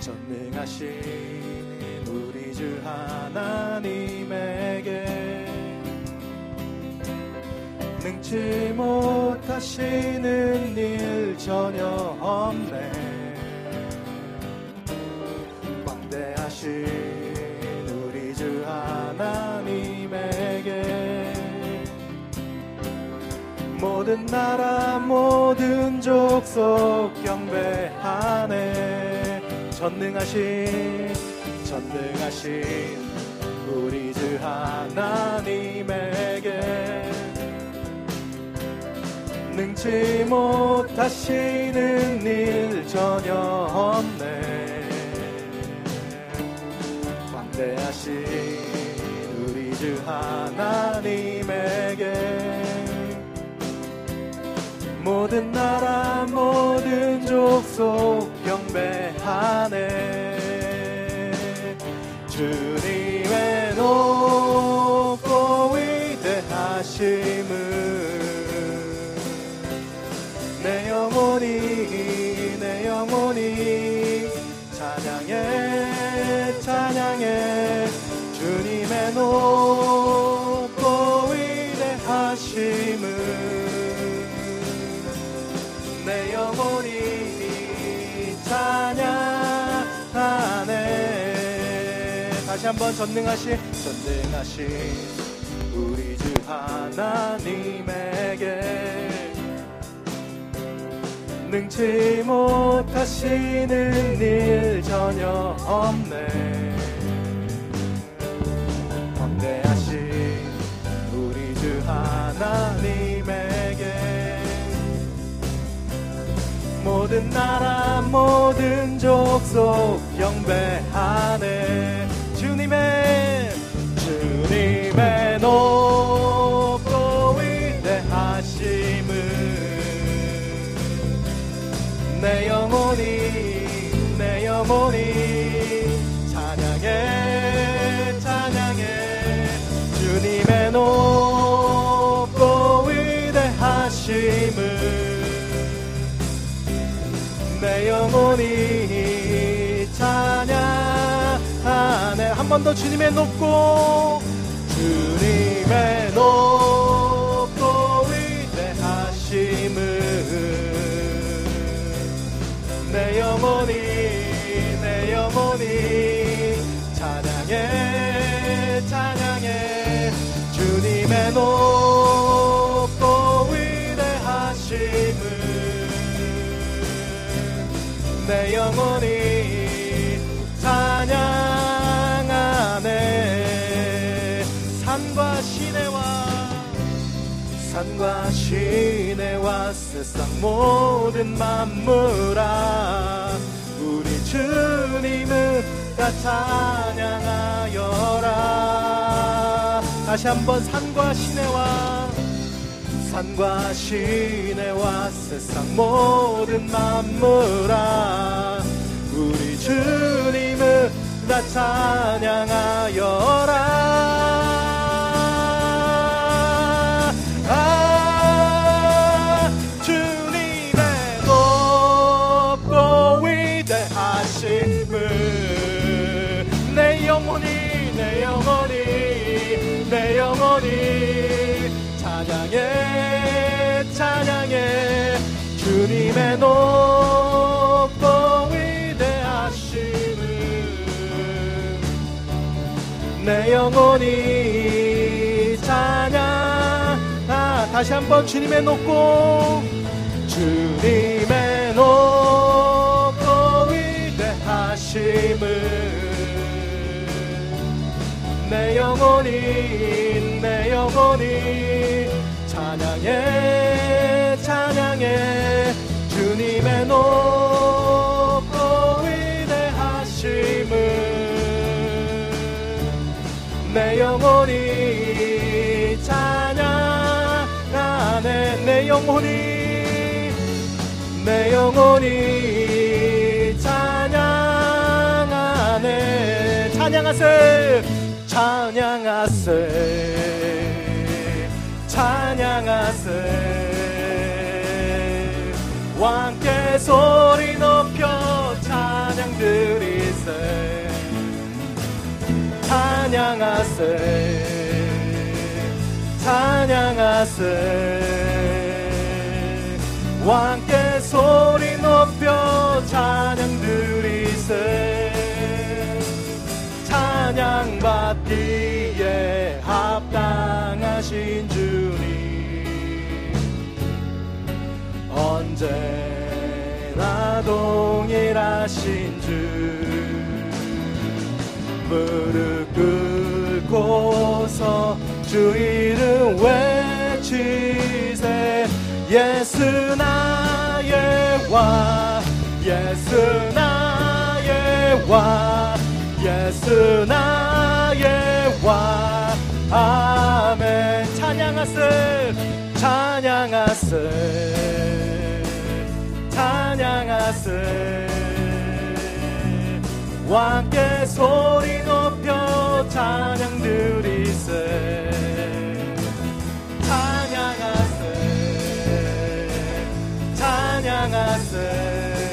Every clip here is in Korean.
전능하신 우리 주 하나님에게 능치 못하시는 일 전혀 없네. 광대하신 우리 주 하나님에게 모든 나라 모든 족속 경배하네. 전능하신 우리 주 하나님에게 능치 못하시는 일 전혀 없네. 광대하신 우리 주 하나님에게 모든 나라 모든 족속 경배하네. 주님의 높고 위대하심을 내 영혼이 찬양해 주님의 높고 위대하심을 내 영혼이 찬양하네. 다시 한번 전능하신 우리 주 하나님에게 능치 못하시는 일 전혀 없네. 광대하신 우리 주 하나님에게 모든 나라 모든 족속 경배하네. 주님의 높고 위대하심을 내 영혼이 찬양해 주님의 높고 위대하심을 내 영혼이 찬양하네. 한 번 더 주님의 높고 위대하심을 내 영혼이 찬양해 주님의 높고 위대하심을 내 영혼이 찬양하네. 산과 시내와 세상 모든 만물아 우리 주님을 다 찬양하여라. 다시 한번 산과 시내와 세상 모든 만물아 우리 주님을 다 찬양하여라. 주님의 높고 위대하심을 내 영혼이 찬양해 주님의 높고 위대하심을 내 영혼이 찬양하네. 다시 한번 주님의 높고 위대하심을 내 영혼이 찬양해 주님의 높고 위대하심을 내 영혼이 찬양하네. 내 영혼이 찬양하네. 찬양하세 왕께 소리 높여 찬양 드리세 찬양하세 찬양하세 왕께 소리 높여 찬양 드리세 찬양받기에 합당하신 주님 언제나 동일하신 주 무릎 꿇고서 주 이름 외치세 예수 나의 왕 예수 나의 왕 예수 나의 왕 아멘 찬양하세 찬양하세 찬양하세 왕께 소리 높여 찬양 드리세 찬양하세 찬양하세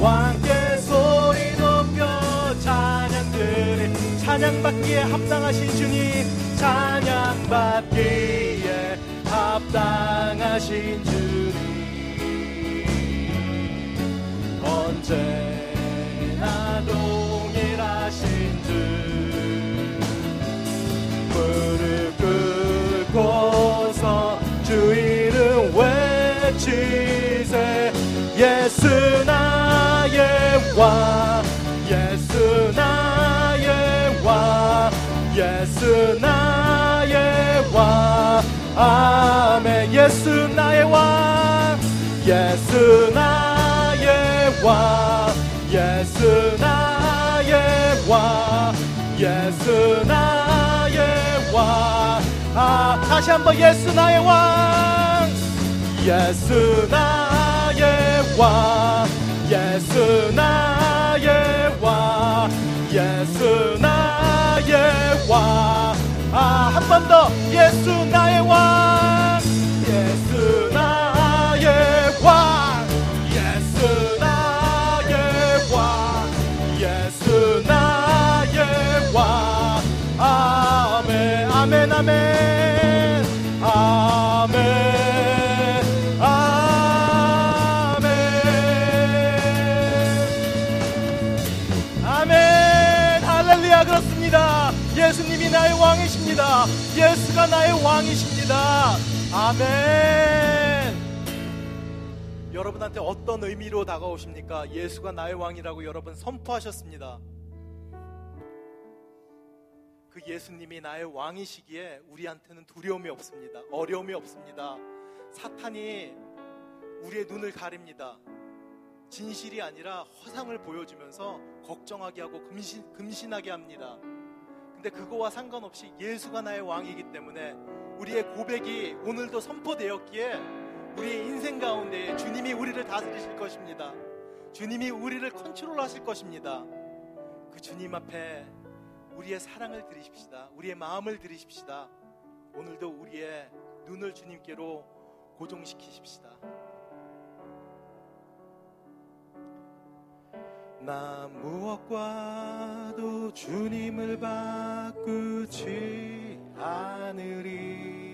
왕께 소리 높여 찬양 드리 찬양받기에 합당하신 주님 찬양받기에 합당하신 주님 언제 나 동일하신 주 무릎 꿇고서 주 이름 외치세 예수 나의 왕 예수 나의 왕 예수 나의 왕 아멘 예수 나의 왕 예수 나의 왕 예수 나의 왕 예수 나의 왕 다시 한번 예수 나의 왕 예수 나의 왕 예수 나의 왕 예수 나의 왕 한 번 더 예수 나의 왕 예수 나의 왕 예수 예수 나의 왕 아멘 아멘 아멘 아멘 아멘 아멘 할렐루야 그렇습니다 예수님이 나의 왕이십니다 예수가 나의 왕이십니다 아멘 여러분한테 어떤 의미로 다가오십니까? 예수가 나의 왕이라고 여러분 선포하셨습니다. 그 예수님이 나의 왕이시기에 우리한테는 두려움이 없습니다. 어려움이 없습니다. 사탄이 우리의 눈을 가립니다. 진실이 아니라 허상을 보여주면서 걱정하게 하고 금신하게 합니다. 근데 그거와 상관없이 예수가 나의 왕이기 때문에 우리의 고백이 오늘도 선포되었기에 우리의 인생 가운데 주님이 우리를 다스리실 것입니다. 주님이 우리를 컨트롤하실 것입니다. 그 주님 앞에 우리의 사랑을 드리십시다. 우리의 마음을 드리십시다. 오늘도 우리의 눈을 주님께로 고정시키십시다. 나 무엇과도 주님을 바꾸지 않으리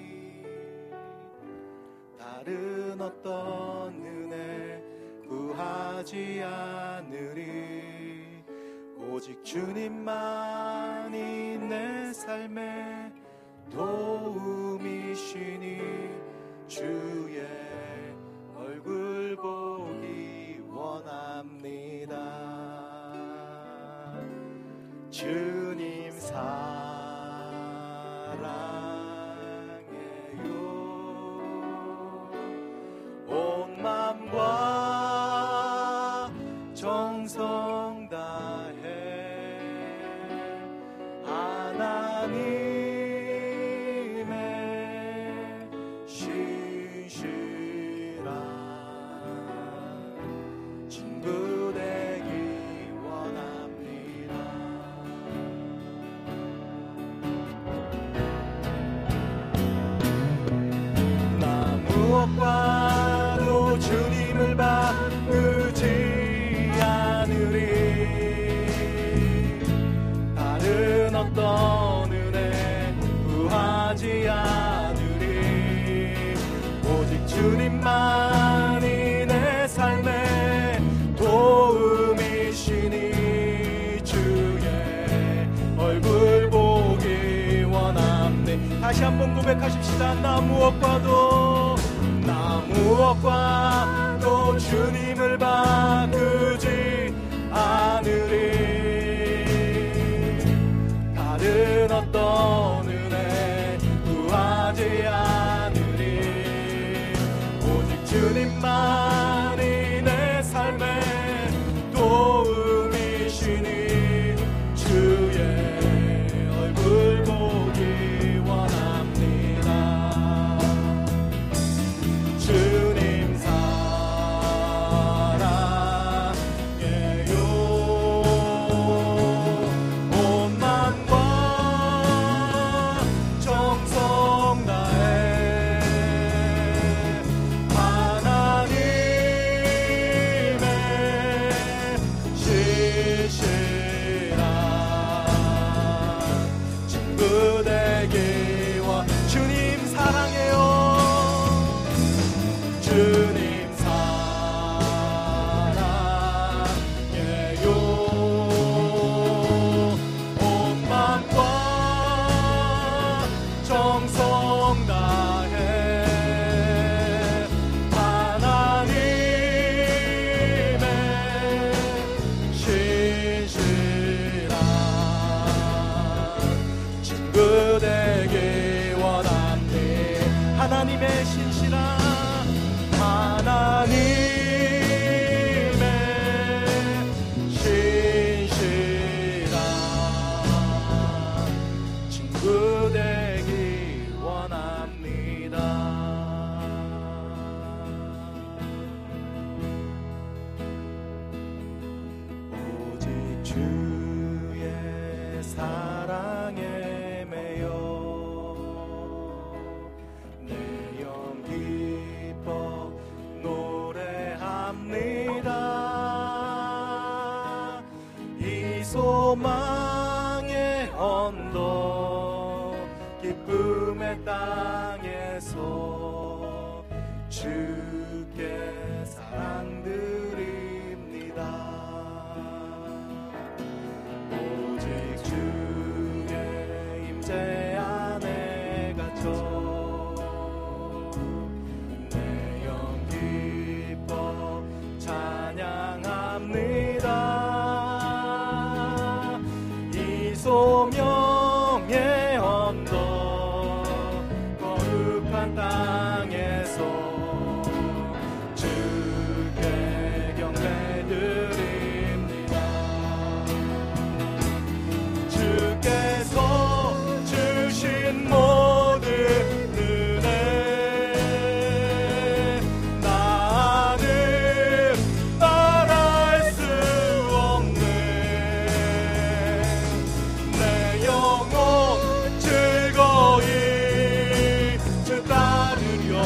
다른 어떤 은혜 구하지 않으리 오직 주님만이 내 삶의 도움이시니 주의 얼굴 보기 원합니다 주님 사랑 온 맘과 정성 다해 하나님의 신실한 친구 되기 원합니다 나 무엇과 바꾸지 않으리. 다른 어떤 은혜 구하지 않으리. 오직 주님만이 내 삶의 도움이시니 주의 얼굴 보기 원합네. 다시 한번 고백하십시다. 나 무엇과도 무엇과도 주님을 바꾸지 않으리. 다른 어떤 은혜 구하지 않으리. 오직 주님만이 내 삶의 도움이시니 주의 얼굴 보기 원합니다. 하나님의 신실한 친구 되기 원합니다. 오직 주의 사랑에 소망의 언덕 기쁨의 땅에서 주께 사랑드립니다. 오직 주의 임재 안에 갇혀 내 영 기뻐 찬양합니다. 소명의 언덕 거룩한 땅에서 주께 경배 드립니다. 주께서 주신 모든 은혜 나는 말할 수 없네. 영원 즐거이 주 따르렵니.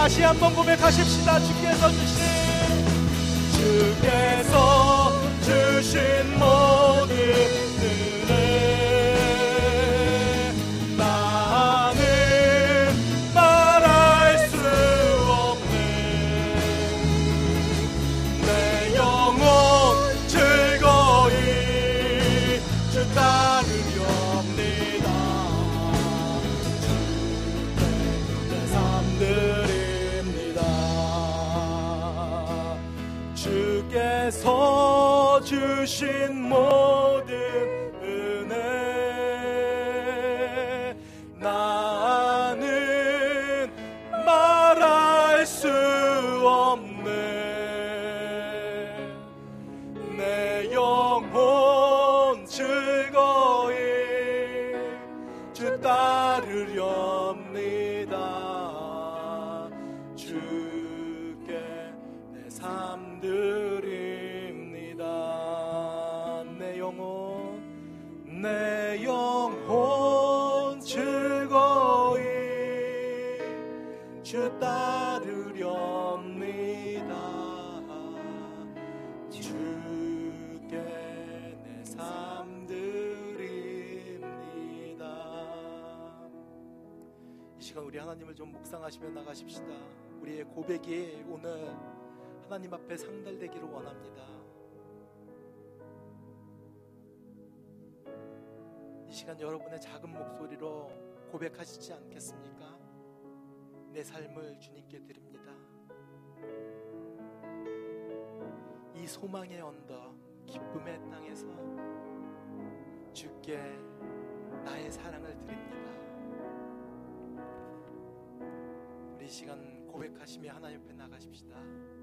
다시 한번 고백하십시다. 주께서 주신 모든 은혜 나는 말할 수 없네. 내 영혼 즐거이 주 따르렵니다. 주께 내 삶 드립니다. 주께서 주신 모든 은혜 나는 말할 수 없네. 내 영혼 즐거이 주 따르렵니다. 주께 내 삶 드립니다. 내 영혼 즐거이 주 따르렵니다. 주께 내 삶 드립니다. 이 시간 우리 하나님을 좀 묵상하시며 나가십시다. 우리의 고백이 오늘 하나님 앞에 상달되기를 원합니다. 이 시간 여러분의 작은 목소리로 고백하시지 않겠습니까? 내 삶을 주님께 드립니다. 이 소망의 언덕, 기쁨의 땅에서 주께 나의 사랑을 드립니다. 우리 이 시간 고백하시며 하나님 앞에 나가십시다.